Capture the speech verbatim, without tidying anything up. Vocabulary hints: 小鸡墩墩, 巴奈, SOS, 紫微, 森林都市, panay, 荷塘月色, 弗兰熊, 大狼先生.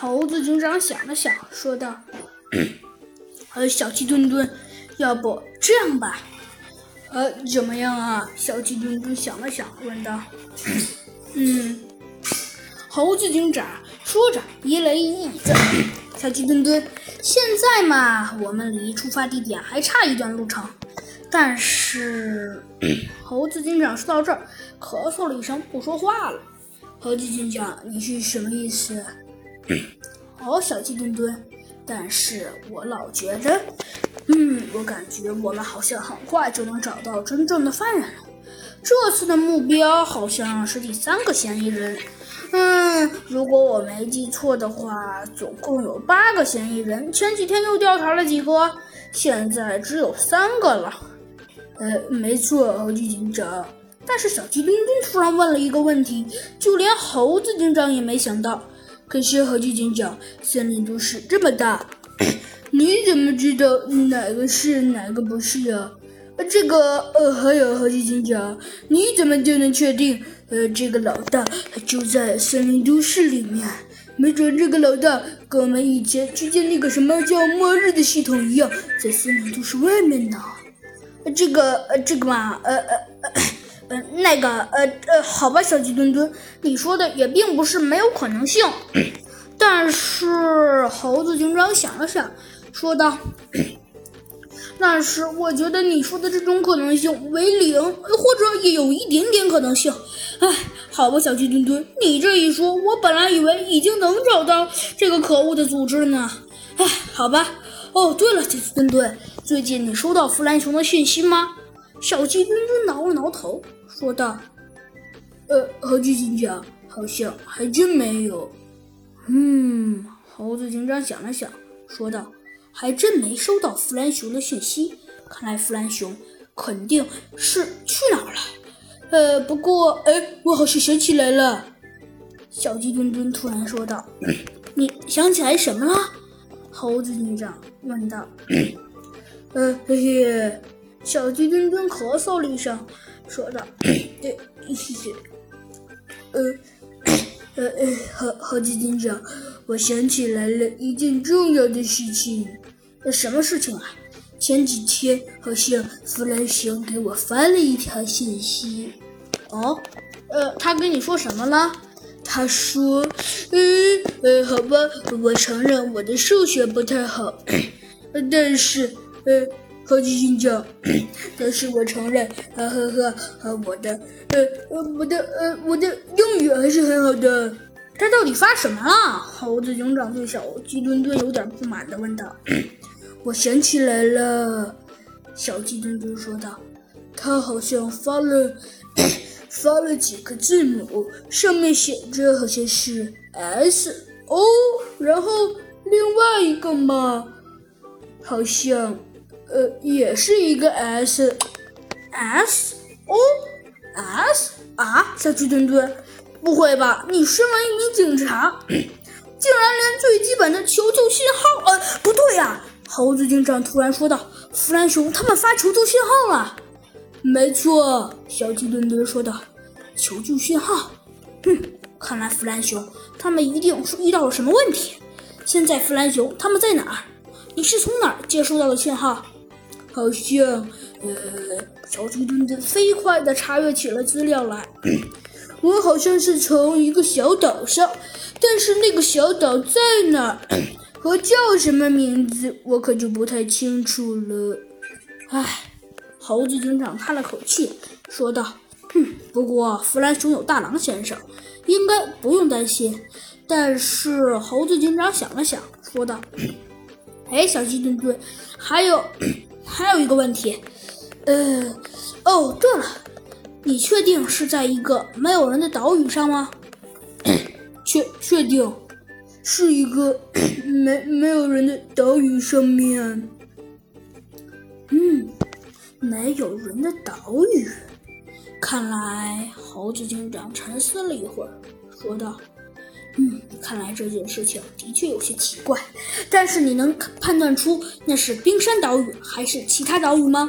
猴子警长想了想，说道：“呃，小鸡墩墩，要不这样吧？呃，怎么样啊？”小鸡墩墩想了想，问道：“嗯。”猴子警长说着，移了一椅子。小鸡墩墩，现在嘛，我们离出发地点还差一段路程，但是……猴子警长说到这儿，咳嗽了一声，不说话了。猴子警长，你是什么意思？哦，小鸡墩墩，但是我老觉得……嗯，我感觉我们好像很快就能找到真正的犯人了。这次的目标好像是第三个嫌疑人。嗯，如果我没记错的话，总共有八个嫌疑人，前几天又调查了几个，现在只有三个了。呃，没错，猴子警长。但是小鸡墩墩突然问了一个问题，就连猴子警长也没想到。可是猴子警长，森林都市这么大，你怎么知道哪个是哪个不是啊？这个呃，还有猴子警长，你怎么就能确定？呃，这个老大就在森林都市里面，没准这个老大跟我们以前去见那个什么叫末日的系统一样，在森林都市外面呢。呃、这个呃，这个嘛，呃呃呃，那个呃呃，好吧，小鸡墩墩，你说的也并不是没有可能性。但是猴子警长想了想，说道：“但是我觉得你说的这种可能性为零，或者也有一点点可能性。”哎，好吧，小鸡墩墩，你这一说，我本来以为已经能找到这个可恶的组织呢。哎，好吧。哦，对了，小鸡墩墩，最近你收到弗兰熊的信息吗？小鸡墩墩挠了挠头，说道：“呃，猴子警长，好像还真没有。”嗯，猴子警长想了想，说道：“还真没收到弗兰熊的信息，看来弗兰熊肯定是去哪儿了。”呃，不过，哎，我好像想起来了，小鸡墩墩突然说道：“你想起来什么了？”猴子警长问道。呃，嘿嘿，小鸡墩墩咳嗽了一声，说道：“呃，呃，呃，呃，猴猴子警长，我想起来了一件重要的事情。呃，什么事情啊？”前几天好像弗兰熊给我发了一条信息。哦，呃，他跟你说什么了？他说，嗯，呃，好吧，我承认我的数学不太好，但是，呃，猴子警长，但是我承认，呵呵呵，呃，我的，呃，我的，呃，我的英语还是很好的。他到底发什么了？猴子警长对小鸡墩墩有点不满的问道。我想起来了，小鸡墩墩说道，他好像发了发了几个字母，上面写着好像是 S O， 然后另外一个嘛，好像呃也是一个 S S O S 啊，小鸡墩墩，不会吧？你身为一名警察，竟然连最基本的求救信号……呃，不对呀！猴子警长突然说道：“弗兰熊他们发求救信号了。”没错，小鸡墩墩说道：“求救信号。”哼，看来弗兰熊他们一定是遇到了什么问题。现在弗兰熊他们在哪儿？你是从哪儿接收到的信号？好像……呃，小鸡墩墩飞快地查阅起了资料来。我好像是从一个小岛上，但是那个小岛在哪儿？和叫什么名字，我可就不太清楚了。唉，猴子警长叹了口气，说道：“哼，不过弗兰熊有大狼先生，应该不用担心。”但是猴子警长想了想，说道：“哎，小鸡墩墩，还有还有一个问题，呃，哦，对了，你确定是在一个没有人的岛屿上吗？”确确定。是一个没没有人的岛屿上面，嗯，没有人的岛屿。看来猴子警长沉思了一会儿，说道：“嗯，看来这件事情的确有些奇怪。但是你能判断出那是冰山岛屿还是其他岛屿吗？”